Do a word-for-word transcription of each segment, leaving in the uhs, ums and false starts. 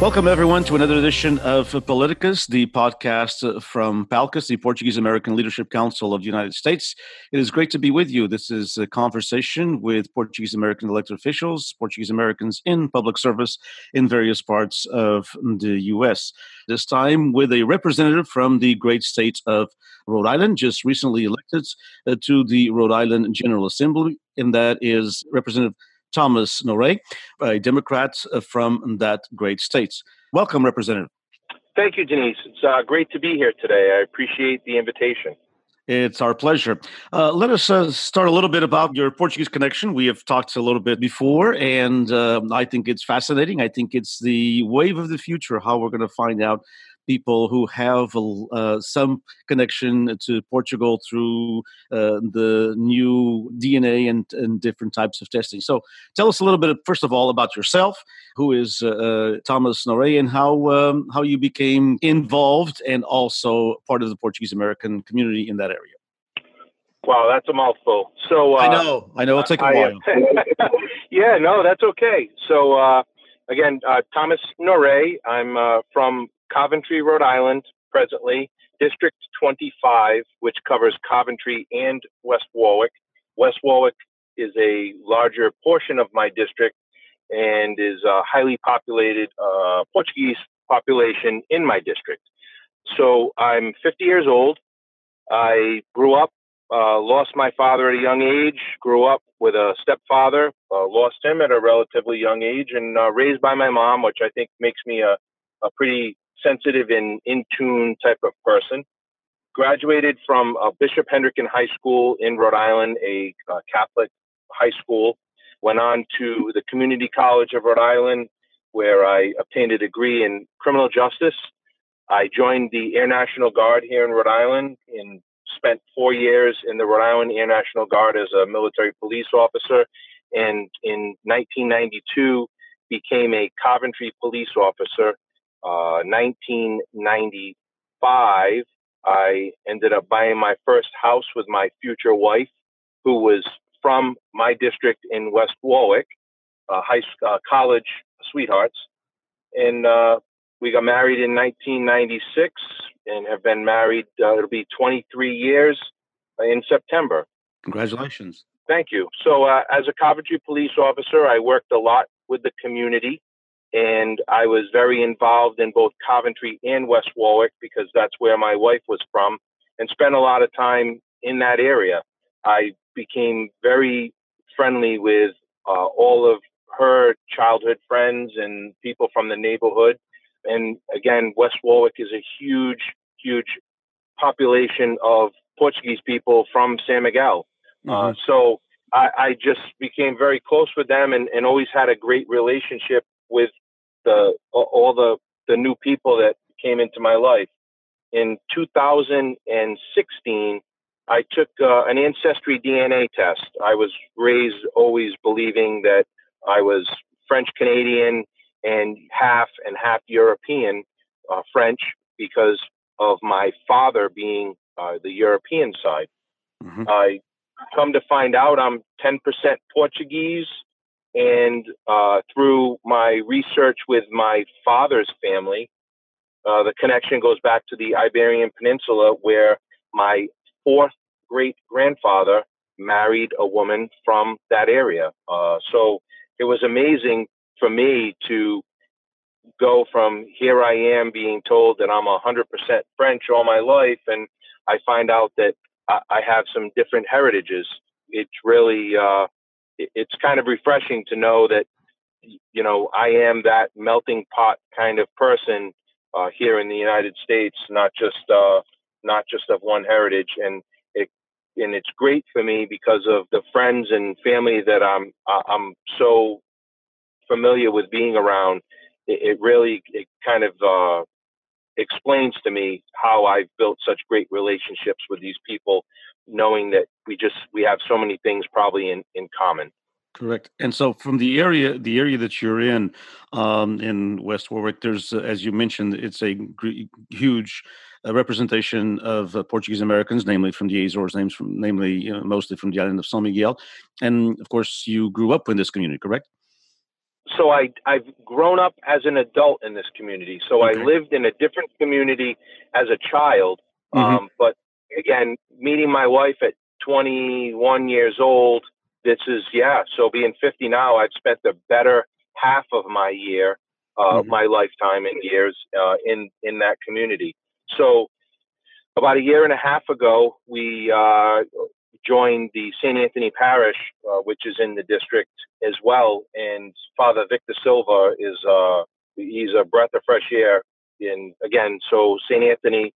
Welcome, everyone, to another edition of Politicus, the podcast from PALCUS, the Portuguese American Leadership Council of the United States. It is great to be with you. This is a conversation with Portuguese American elected officials, Portuguese Americans in public service in various parts of the U S. This time with a representative from the great state of Rhode Island, just recently elected to the Rhode Island General Assembly, and that is Representative Thomas Noray, a Democrat from that great state. Welcome, Representative. Thank you, Denise. It's uh, great to be here today. I appreciate the invitation. It's our pleasure. Uh, let us uh, start a little bit about your Portuguese connection. We have talked a little bit before, and uh, I think it's fascinating. I think it's the wave of the future, how we're going to find out people who have uh, some connection to Portugal through uh, the new D N A and, and different types of testing. So tell us a little bit, first of all, about yourself, who is uh, Thomas Noray, and how, um, how you became involved and also part of the Portuguese-American community in that area. Wow, that's a mouthful. So uh, I know, I know, it'll take a I, while. yeah, no, that's okay. So uh, again, uh, Thomas Noray, I'm uh, from Coventry, Rhode Island, presently, District twenty-five, which covers Coventry and West Warwick. West Warwick is a larger portion of my district and is a highly populated uh, Portuguese population in my district. So I'm fifty years old. I grew up, uh, lost my father at a young age, grew up with a stepfather, uh, lost him at a relatively young age, and uh, raised by my mom, which I think makes me a, a pretty sensitive and in-tune type of person. Graduated from uh, Bishop Hendricken High School in Rhode Island, a uh, Catholic high school. Went on to the Community College of Rhode Island, where I obtained a degree in criminal justice. I joined the Air National Guard here in Rhode Island and spent four years in the Rhode Island Air National Guard as a military police officer. And in nineteen ninety-two, became a Coventry police officer. Uh, nineteen ninety-five, I ended up buying my first house with my future wife, who was from my district in West Warwick, uh, high uh, college sweethearts. And uh, we got married in nineteen ninety-six and have been married, uh, it'll be twenty-three years in September. Congratulations. Thank you. So uh, as a Coventry police officer, I worked a lot with the community. And I was very involved in both Coventry and West Warwick because that's where my wife was from, and spent a lot of time in that area. I became very friendly with uh, all of her childhood friends and people from the neighborhood. And again, West Warwick is a huge, huge population of Portuguese people from San Miguel. Mm-hmm. Uh, so I, I just became very close with them and, and always had a great relationship with the all the, the new people that came into my life. In two thousand sixteen, I took uh, an ancestry D N A test. I was raised always believing that I was French Canadian and half and half European uh, French because of my father being uh, the European side. Mm-hmm. I come to find out I'm ten percent Portuguese. And uh, through my research with my father's family, uh, the connection goes back to the Iberian Peninsula, where my fourth great-grandfather married a woman from that area. Uh, so it was amazing for me to go from here I am being told that I'm one hundred percent French all my life, and I find out that I, I have some different heritages. It's really... Uh, It's kind of refreshing to know that, you know, I am that melting pot kind of person uh, here in the United States, not just uh, not just of one heritage. And it and it's great for me because of the friends and family that I'm I'm so familiar with being around. It, it really it kind of uh, explains to me how I've built such great relationships with these people, knowing that we just, we have so many things probably in, in common. Correct. And so from the area, the area that you're in, um, in West Warwick, there's, uh, as you mentioned, it's a g- huge uh, representation of uh, Portuguese Americans, namely from the Azores, names from, namely, you know, mostly from the island of São Miguel. And of course, you grew up in this community, correct? So I, I've grown up as an adult in this community. So okay. I lived in a different community as a child. Mm-hmm. Um, but again, meeting my wife at twenty-one years old, this is, yeah, so being fifty now, I've spent the better half of my year, uh, mm-hmm. my lifetime in years uh, in, in that community. So about a year and a half ago, we uh, joined the Saint Anthony Parish, uh, which is in the district as well. And Father Victor Silva is uh, he's a breath of fresh air. And again, so Saint Anthony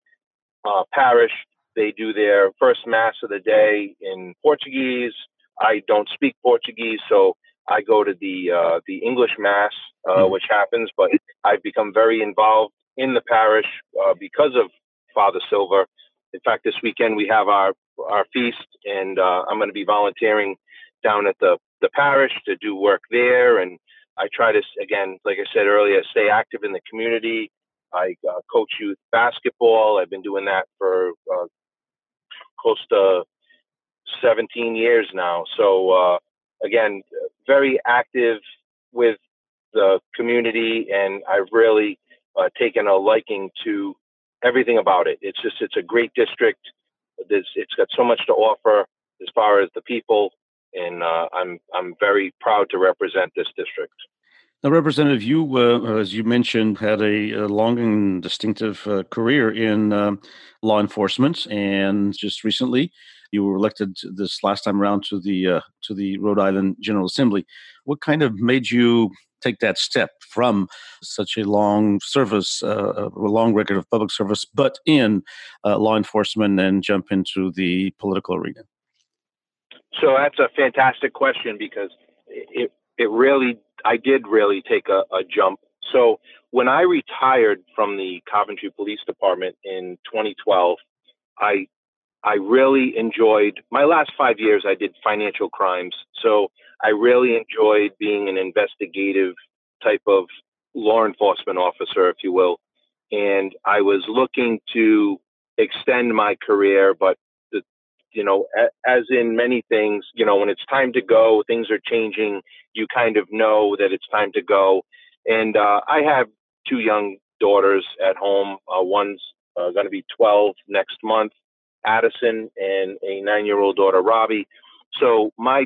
uh, Parish, they do their first mass of the day in Portuguese. I don't speak Portuguese, so I go to the uh, the English mass, uh, mm-hmm. which happens. But I've become very involved in the parish uh, because of Father Silver. In fact, this weekend we have our our feast, and uh, I'm going to be volunteering down at the the parish to do work there. And I try to, again, like I said earlier, stay active in the community. I uh, coach youth basketball. I've been doing that for uh, close to seventeen years now. So, uh, again, very active with the community, and I've really uh, taken a liking to everything about it. It's just, it's a great district. There's, it's got so much to offer as far as the people, and uh, I'm, I'm very proud to represent this district. Now, Representative, you, uh, as you mentioned, had a, a long and distinctive uh, career in um, law enforcement, and just recently you were elected this last time around to the uh, to the Rhode Island General Assembly. What kind of made you take that step from such a long service, uh, a long record of public service, but in uh, law enforcement, and jump into the political arena? So that's a fantastic question, because it it really. I did really take a, a jump. So when I retired from the Coventry Police Department in twenty twelve, I I really enjoyed my last five years. I did financial crimes. So I really enjoyed being an investigative type of law enforcement officer, if you will. And I was looking to extend my career, but the, you know, as in many things, you know, when it's time to go, things are changing. You kind of know that it's time to go. And uh, I have two young daughters at home. Uh, one's uh, going to be twelve next month, Addison, and a nine-year-old daughter, Robbie. So my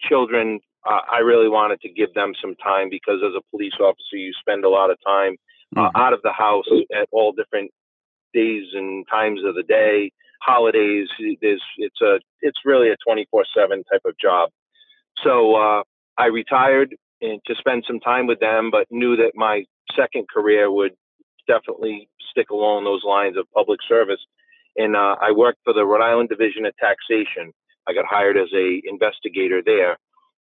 children, uh, I really wanted to give them some time, because as a police officer, you spend a lot of time uh, out of the house at all different days and times of the day, holidays. There's, it's a, it's really a twenty-four seven type of job. So, uh, I retired and to spend some time with them, but knew that my second career would definitely stick along those lines of public service. And uh, I worked for the Rhode Island Division of Taxation. I got hired as a investigator there.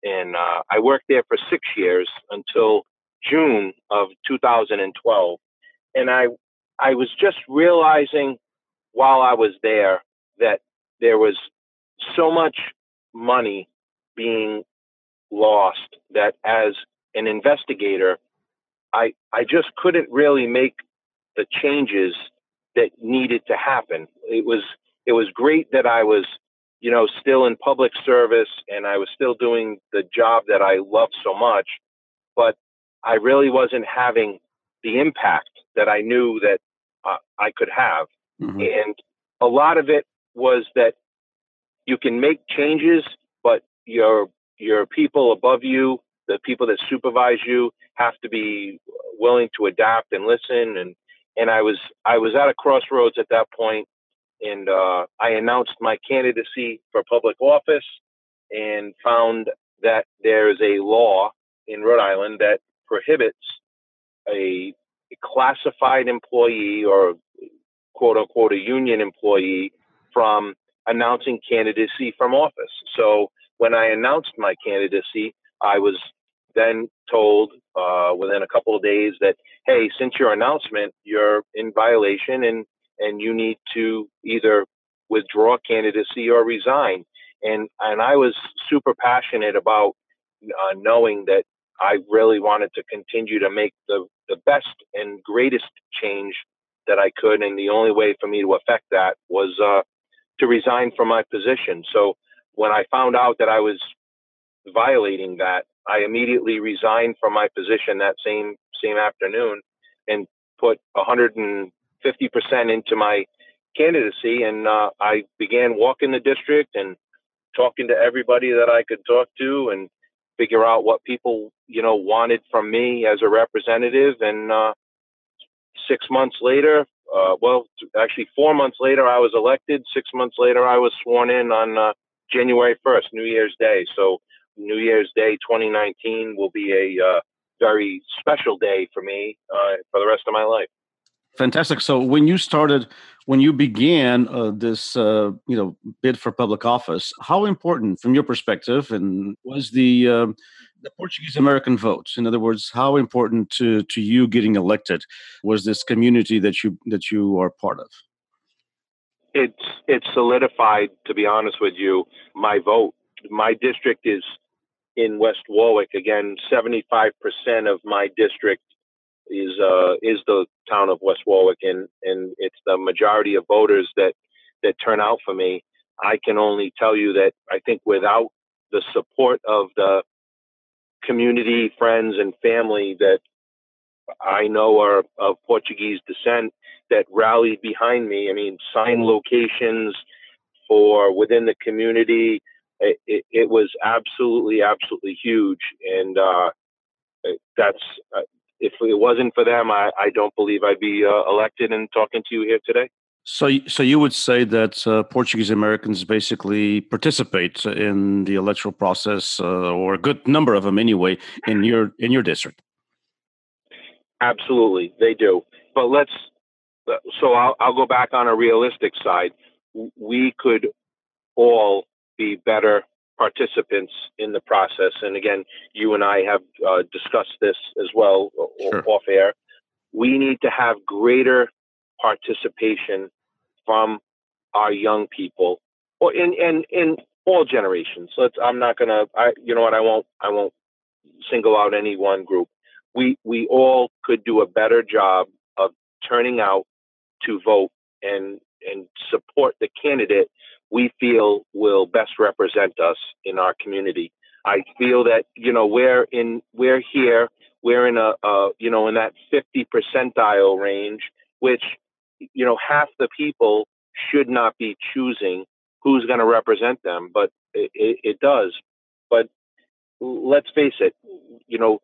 And uh, I worked there for six years until June of two thousand twelve. And I, I was just realizing while I was there that there was so much money being lost that as an investigator, I I just couldn't really make the changes that needed to happen. It was it was great that I was, you know, still in public service, and I was still doing the job that I loved so much, but I really wasn't having the impact that I knew that uh, I could have. Mm-hmm. And a lot of it was that you can make changes, but you're Your people above you, the people that supervise you, have to be willing to adapt and listen. And, and I was I was at a crossroads at that point, and uh, I announced my candidacy for public office, and found that there is a law in Rhode Island that prohibits a, a classified employee or quote unquote a union employee from announcing candidacy from office. So when I announced my candidacy, I was then told uh, within a couple of days that, hey, since your announcement, you're in violation and, and you need to either withdraw candidacy or resign. And, and I was super passionate about uh, knowing that I really wanted to continue to make the, the best and greatest change that I could. And the only way for me to affect that was uh, to resign from my position. So when I found out that I was violating that, I immediately resigned from my position that same same afternoon and put one hundred fifty percent into my candidacy. And uh, I began walking the district and talking to everybody that I could talk to and figure out what people, you know, wanted from me as a representative. And uh, six months later, uh, well, actually four months later, I was elected. Six months later, I was sworn in on uh, January first, New Year's Day. So New Year's Day twenty nineteen will be a uh, very special day for me uh, for the rest of my life. Fantastic. So when you started, when you began uh, this, uh, you know, bid for public office, how important from your perspective and was the uh, the Portuguese-American vote? In other words, how important to, to you getting elected was this community that you that you are part of? It's it's solidified, to be honest with you, my vote. My district is in West Warwick. Again, seventy-five percent of my district is uh, is the town of West Warwick, and, and it's the majority of voters that, that turn out for me. I can only tell you that I think without the support of the community, friends, and family that I know are of Portuguese descent that rallied behind me, I mean, sign locations for within the community, It, it, it was absolutely, absolutely huge. And uh, that's, uh, if it wasn't for them, I, I don't believe I'd be uh, elected and talking to you here today. So, so you would say that uh, Portuguese Americans basically participate in the electoral process, uh, or a good number of them anyway, in your in your district? Absolutely, they do. But let's, so I'll, I'll go back on a realistic side. We could all be better participants in the process. And again, you and I have uh, discussed this as well, sure, off air. We need to have greater participation from our young people, or in in, in all generations. So it's, I'm not going to, you know what, I won't I won't single out any one group. We we all could do a better job of turning out to vote and and support the candidate we feel will best represent us in our community. I feel that, you know, we're in, we're here, we're in a, uh, you know, in that fifty percentile range, which, you know, half the people should not be choosing who's going to represent them, but it, it, it does. But let's face it, you know,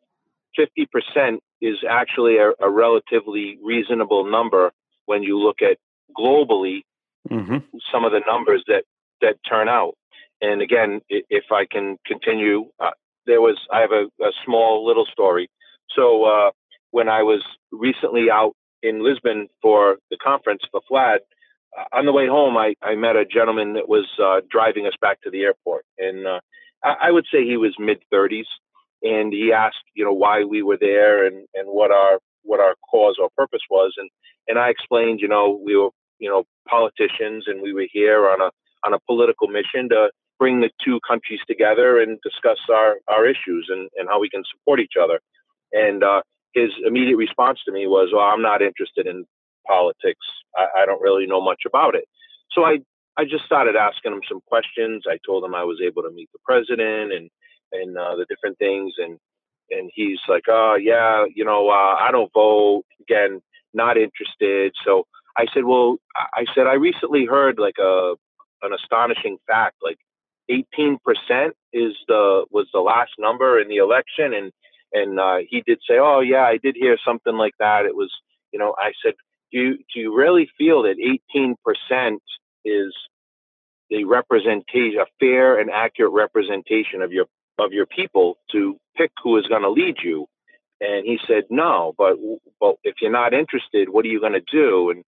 fifty percent is actually a, a relatively reasonable number when you look at globally, mm-hmm, some of the numbers that, that turn out. And again, if I can continue, uh, there was, I have a, a small little story. So uh, when I was recently out in Lisbon for the conference for F L A D, uh, on the way home, I, I met a gentleman that was uh, driving us back to the airport. And uh, I, I would say he was mid thirties. And he asked, you know, why we were there and, and what our, what our cause or purpose was. And, and I explained, you know, we were, you know, politicians, and we were here on a on a political mission to bring the two countries together and discuss our, our issues and, and how we can support each other. And uh, his immediate response to me was, well, I'm not interested in politics. I, I don't really know much about it. So I, I just started asking him some questions. I told him I was able to meet the president and, and uh, the different things. And, and he's like, oh, yeah, you know, uh, I don't vote. Again, not interested. So I said, well, I said, I recently heard like a, an astonishing fact, like eighteen percent is the, was the last number in the election. And, and uh, he did say, oh yeah, I did hear something like that. It was, you know, I said, do you, do you really feel that eighteen percent is the representation, a fair and accurate representation of your, of your people to pick who is going to lead you? And he said, no, but, but if you're not interested, what are you going to do? And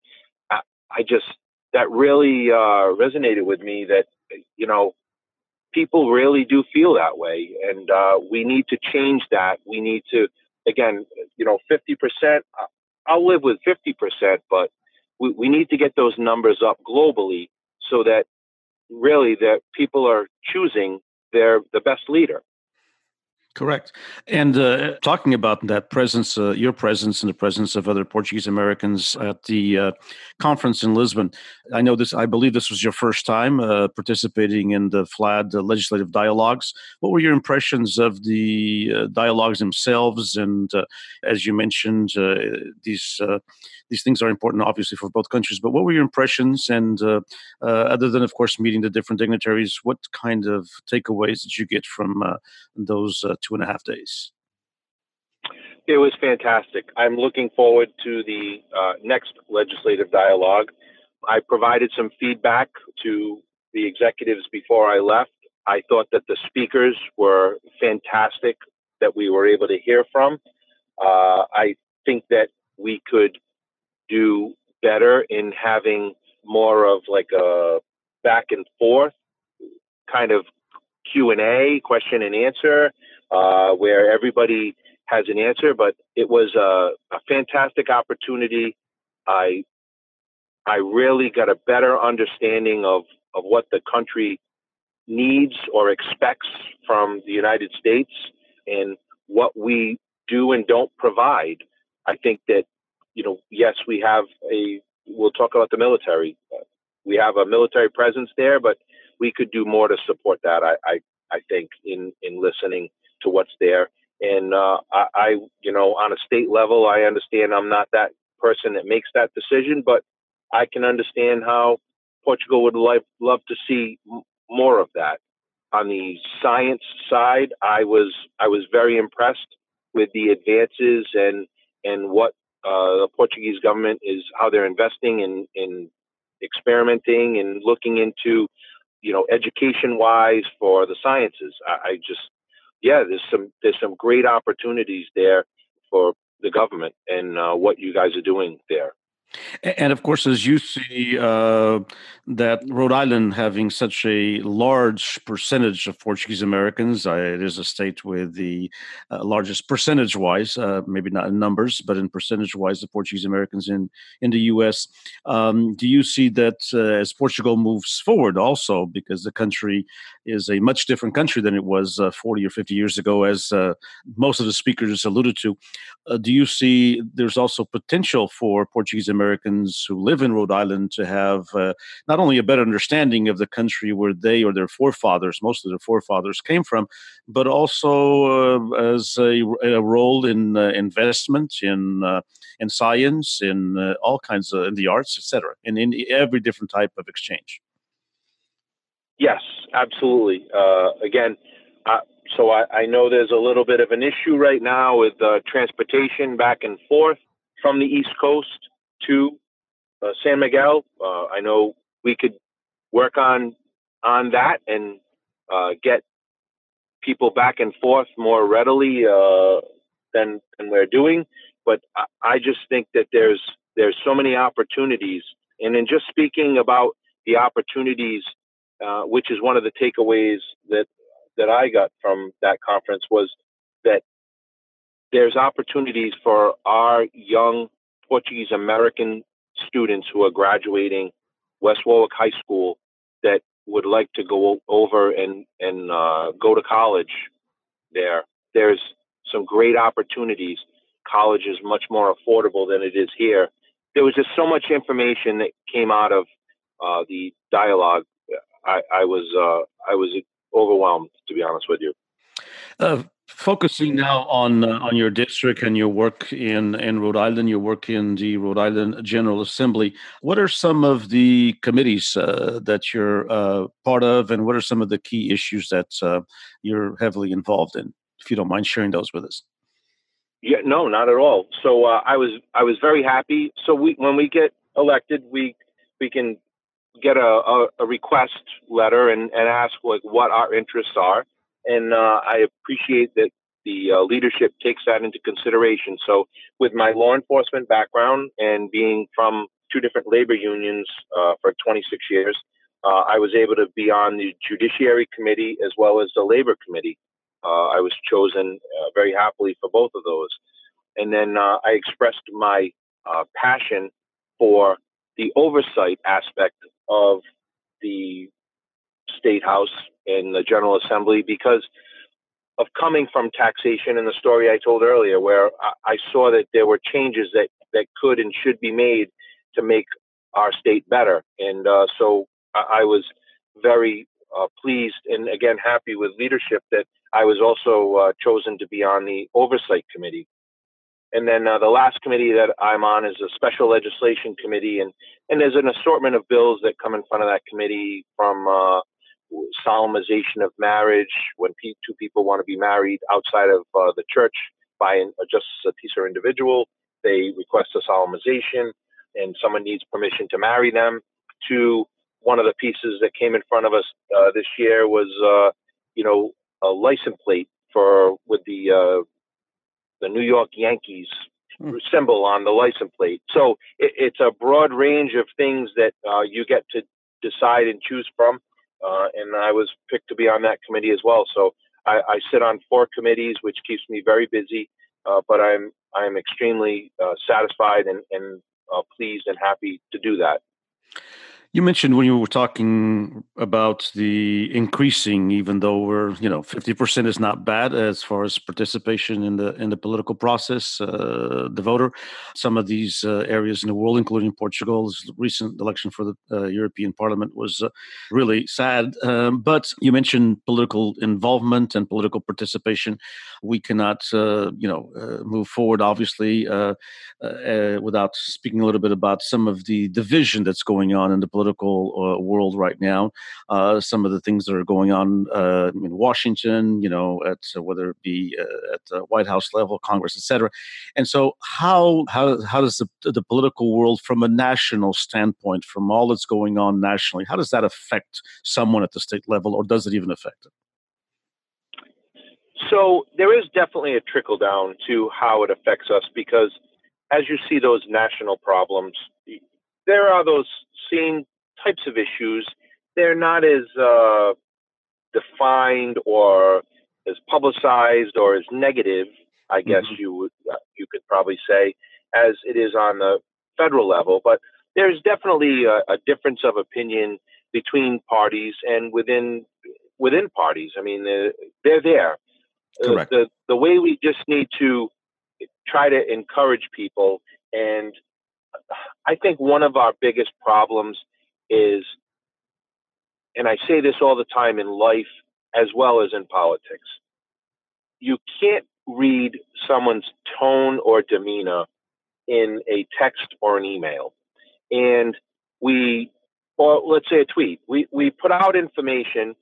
I, I just, that really uh, resonated with me that, you know, people really do feel that way. And uh, we need to change that. We need to, again, you know, fifty percent, I'll live with fifty percent, but we, we need to get those numbers up globally so that really that people are choosing their the best leader. Correct. And uh, talking about that presence, uh, your presence and the presence of other Portuguese Americans at the uh, conference in Lisbon, I know this, I believe this was your first time uh, participating in the F L A D uh, legislative dialogues. What were your impressions of the uh, dialogues themselves? And uh, as you mentioned, uh, these uh, these things are important, obviously, for both countries. But what were your impressions? And uh, uh, other than, of course, meeting the different dignitaries, what kind of takeaways did you get from uh, those uh, two and a half days? It was fantastic. I'm looking forward to the uh, next legislative dialogue. I provided some feedback to the executives before I left. I thought that the speakers were fantastic that we were able to hear from. Uh, I think that we could do better in having more of like a back and forth kind of Q and A, question and answer, uh, where everybody has an answer. But it was a, a fantastic opportunity. I I really got a better understanding of, of what the country needs or expects from the United States and what we do and don't provide. I think that, you know, yes, we have a, we'll talk about the military. We have a military presence there, but we could do more to support that, I, I, I think, in, in listening to what's there. And, uh, I, I, you know, on a state level, I understand I'm not that person that makes that decision, but I can understand how Portugal would like, love to see m- more of that. On the science side, I was, I was very impressed with the advances and, and what uh, the Portuguese government is, how they're investing in, in experimenting and looking into, you know, education-wise for the sciences. I, I just, yeah, there's some there's some great opportunities there for the government and uh, what you guys are doing there. And of course, as you see uh, that Rhode Island having such a large percentage of Portuguese Americans, uh, it is a state with the uh, largest percentage-wise, uh, maybe not in numbers, but in percentage-wise, the Portuguese Americans in, in the U S. Um, do you see that uh, as Portugal moves forward also, because the country is a much different country than it was uh, forty or fifty years ago, as uh, most of the speakers alluded to, uh, do you see there's also potential for Portuguese Americans Americans who live in Rhode Island to have uh, not only a better understanding of the country where they or their forefathers, mostly their forefathers, came from, but also uh, as a, a role in uh, investment, in uh, in science, in uh, all kinds of in the arts, et cetera, and in every different type of exchange? Yes, absolutely. Uh, again, uh, so I, I know there's a little bit of an issue right now with uh, transportation back and forth from the East Coast to uh, San Miguel. Uh, I know we could work on on that and uh, get people back and forth more readily uh, than than we're doing. But I, I just think that there's there's so many opportunities. And in just speaking about the opportunities, uh, which is one of the takeaways that that I got from that conference, was that there's opportunities for our young Portuguese American students who are graduating West Warwick High School that would like to go over and, and uh, go to college there. There's some great opportunities. College is much more affordable than it is here. There was just so much information that came out of uh, the dialogue. I, I was uh, I was overwhelmed, to be honest with you. Uh, Focusing now on uh, on your district and your work in, in Rhode Island, your work in the Rhode Island General Assembly, what are some of the committees uh, that you're uh, part of, and what are some of the key issues that uh, you're heavily involved in? If you don't mind sharing those with us. Yeah, no, not at all. So uh, I was I was very happy. So we when we get elected, we we can get a, a, a request letter and, and ask like what our interests are. And uh, I appreciate that the uh, leadership takes that into consideration. So with my law enforcement background and being from two different labor unions uh, for twenty-six years, Uh, I was able to be on the Judiciary Committee as well as the Labor Committee. Uh, I was chosen uh, very happily for both of those. And then uh, I expressed my uh, passion for the oversight aspect of the State House and the General Assembly because of coming from taxation and the story I told earlier, where I, I saw that there were changes that, that could and should be made to make our state better. And uh, so I, I was very uh, pleased and, again, happy with leadership that I was also uh, chosen to be on the Oversight Committee. And then uh, the last committee that I'm on is a special legislation committee. And, and there's an assortment of bills that come in front of that committee, from uh, solemnization of marriage, when pe two people want to be married outside of uh, the church by an, uh, just a piece or individual. They request a solemnization and someone needs permission to marry them. To one of the pieces that came in front of us uh, this year was, uh, you know, a license plate for with the... Uh, the New York Yankees symbol on the license plate. So it, it's a broad range of things that uh, you get to decide and choose from. Uh, and I was picked to be on that committee as well. So I, I sit on four committees, which keeps me very busy. Uh, but I'm I'm extremely uh, satisfied and, and uh, pleased and happy to do that. You mentioned when you were talking about the increasing, even though we're, you know, fifty percent is not bad as far as participation in the in the political process, uh, the voter. Some of these uh, areas in the world, including Portugal's recent election for the uh, European Parliament, was uh, really sad. Um, but you mentioned political involvement and political participation. We cannot, uh, you know, uh, move forward, obviously, uh, uh, without speaking a little bit about some of the division that's going on in the political uh, world right now, uh, some of the things that are going on uh, in Washington, you know, at uh, whether it be uh, at the White House level, Congress, et cetera. And so how how, how does the, the political world from a national standpoint, from all that's going on nationally, how does that affect someone at the state level, or does it even affect it? So there is definitely a trickle down to how it affects us, because as you see those national problems, there are those same types of issues. They're not as uh, defined or as publicized or as negative, I guess mm-hmm. you would, uh, you could probably say, as it is on the federal level. But there's definitely a, a difference of opinion between parties and within within parties. I mean, they're, they're there. Correct. Uh, the, the way we just need to try to encourage people, and I think one of our biggest problems is, and I say this all the time in life as well as in politics, you can't read someone's tone or demeanor in a text or an email. And we, or let's say a tweet, we, we put out information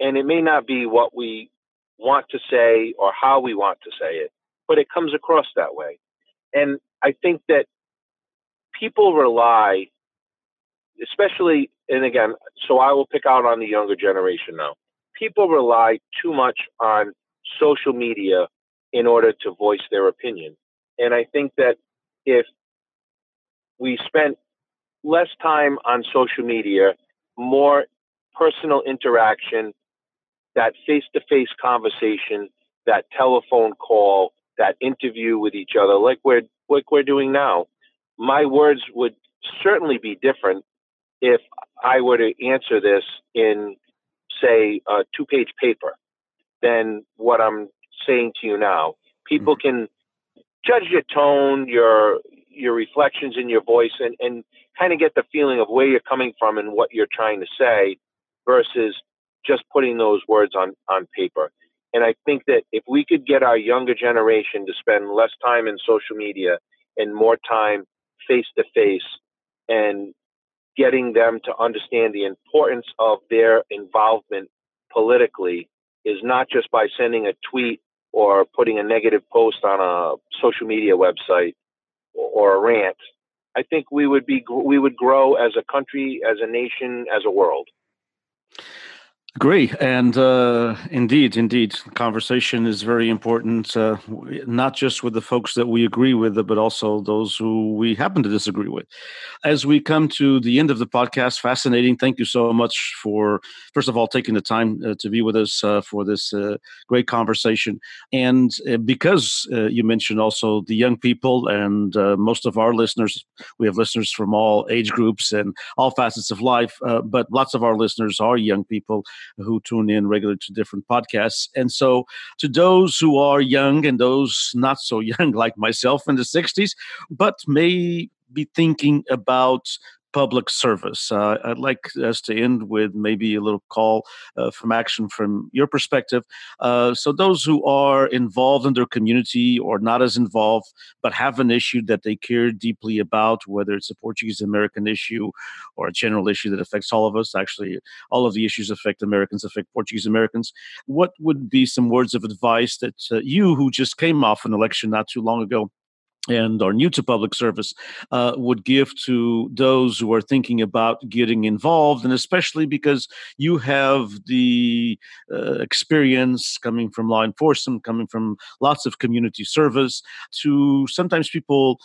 and it may not be what we want to say or how we want to say it, but it comes across that way. And I think that people rely, especially, and again, so I will pick out on the younger generation now. People rely too much on social media in order to voice their opinion. And I think that if we spent less time on social media, more personal interaction, that face-to-face conversation, that telephone call, that interview with each other, like we're, like we're doing now, my words would certainly be different if I were to answer this in, say, a two-page paper than what I'm saying to you now. People can judge your tone, your your reflections in your voice, and, and kind of get the feeling of where you're coming from and what you're trying to say versus just putting those words on, on paper. And I think that if we could get our younger generation to spend less time in social media and more time face-to-face, and getting them to understand the importance of their involvement politically is not just by sending a tweet or putting a negative post on a social media website or a rant. I think we would be we would grow as a country, as a nation, as a world. Agree. And uh, indeed, indeed, conversation is very important, uh, not just with the folks that we agree with, but also those who we happen to disagree with. As we come to the end of the podcast, fascinating. Thank you so much for, first of all, taking the time uh, to be with us uh, for this uh, great conversation. And uh, because uh, you mentioned also the young people and uh, most of our listeners, we have listeners from all age groups and all facets of life, uh, but lots of our listeners are young people who tune in regularly to different podcasts. And so to those who are young and those not so young like myself in the sixties, but may be thinking about public service, Uh, I'd like us to end with maybe a little call uh, from action from your perspective. Uh, so those who are involved in their community or not as involved, but have an issue that they care deeply about, whether it's a Portuguese American issue or a general issue that affects all of us. Actually, all of the issues affect Americans, affect Portuguese Americans. What would be some words of advice that uh, you, who just came off an election not too long ago, and are new to public service, uh, would give to those who are thinking about getting involved, and especially because you have the uh, experience coming from law enforcement, coming from lots of community service, to sometimes people...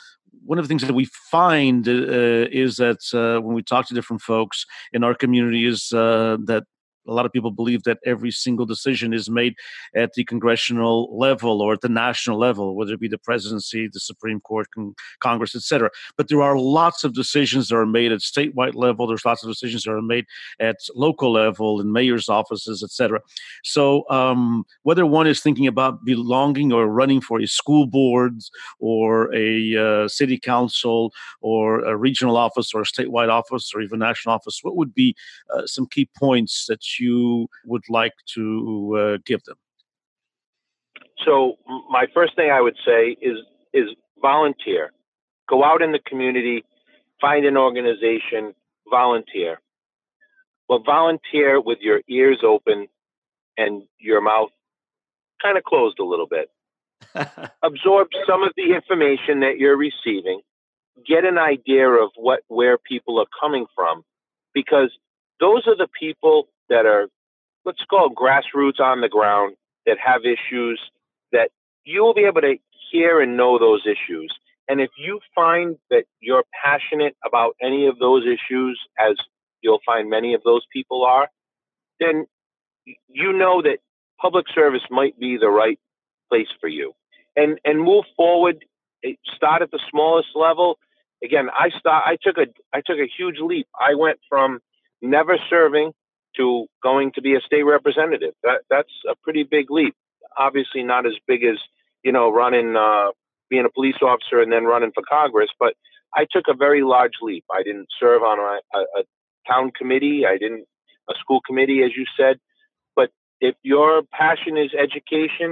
One of the things that we find uh, is that uh, when we talk to different folks in our community is uh, that a lot of people believe that every single decision is made at the congressional level or at the national level, whether it be the presidency, the Supreme Court, con- Congress, et cetera. But there are lots of decisions that are made at statewide level. There's lots of decisions that are made at local level in mayor's offices, et cetera. So um, whether one is thinking about belonging or running for a school board or a uh, city council or a regional office or a statewide office or even national office, what would be uh, some key points that you would like to uh, give them? So my first thing I would say is is volunteer. Go out in the community, find an organization, volunteer. Well, volunteer with your ears open and your mouth kind of closed a little bit. Absorb some of the information that you're receiving. Get an idea of what where people are coming from, because those are the people that are, let's call it grassroots on the ground, that have issues that you will be able to hear and know those issues. And if you find that you're passionate about any of those issues, as you'll find many of those people are, then you know that public service might be the right place for you. And and move forward, start at the smallest level. Again, I start, I took a I took a huge leap. I went from never serving to going to be a state representative. That that's a pretty big leap. Obviously not as big as, you know, running, uh, being a police officer and then running for Congress, but I took a very large leap. I didn't serve on a, a, a town committee. I didn't, a school committee, as you said, but if your passion is education,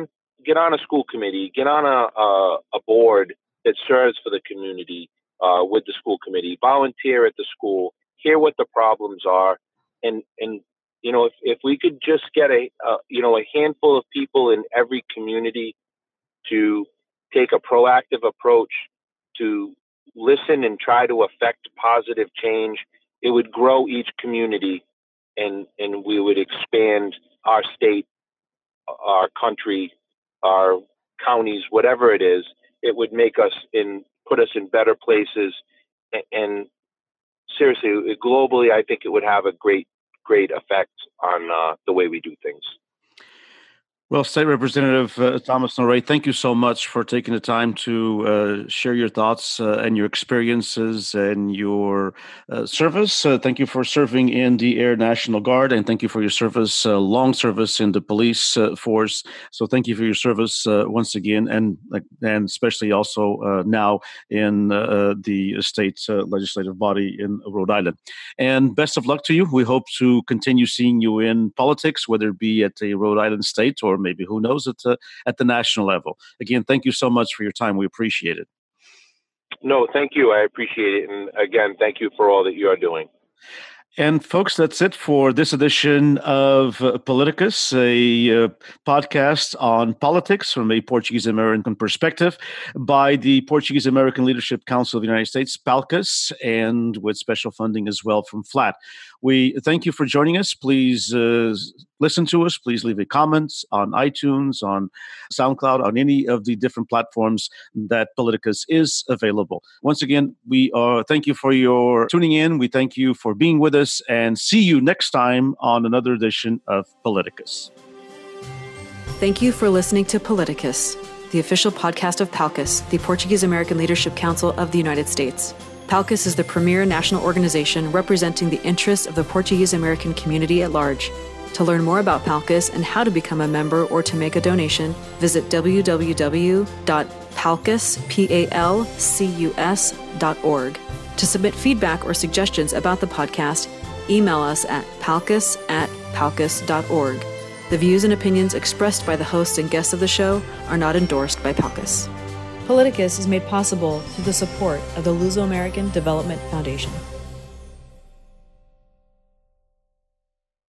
get on a school committee, get on a, a, a board that serves for the community, uh, with the school committee, volunteer at the school, hear what the problems are. And, and, you know, if, if we could just get a, uh, you know, a handful of people in every community to take a proactive approach to listen and try to affect positive change, it would grow each community and, and we would expand our state, our country, our counties, whatever it is. It would make us in, put us in better places. And, and seriously, globally, I think it would have a great great effect on uh, the way we do things. Well, State Representative uh, Thomas Noray, thank you so much for taking the time to uh, share your thoughts uh, and your experiences and your uh, service. Uh, thank you for serving in the Air National Guard, and thank you for your service, uh, long service in the police uh, force. So thank you for your service uh, once again, and and especially also uh, now in uh, the state uh, legislative body in Rhode Island. And best of luck to you. We hope to continue seeing you in politics, whether it be at a Rhode Island state or maybe, who knows, at the, at the national level. Again, thank you so much for your time. We appreciate it. No, thank you. I appreciate it. And again, thank you for all that you are doing. And folks, that's it for this edition of uh, Politicus, a uh, podcast on politics from a Portuguese-American perspective by the Portuguese-American Leadership Council of the United States, PALCUS, and with special funding as well from F L A T. We thank you for joining us. Please uh, listen to us, please leave a comment on iTunes, on SoundCloud, on any of the different platforms that Politicus is available. Once again, we are thank you for your tuning in. We thank you for being with us, and see you next time on another edition of Politicus. Thank you for listening to Politicus, the official podcast of PALCUS, the Portuguese-American Leadership Council of the United States. PALCUS is the premier national organization representing the interests of the Portuguese-American community at large. To learn more about PALCUS and how to become a member or to make a donation, visit w w w dot palcus dot org. To submit feedback or suggestions about the podcast, email us at palcus at palcus dot org. The views and opinions expressed by the hosts and guests of the show are not endorsed by PALCUS. Politicus is made possible through the support of the Luso-American Development Foundation.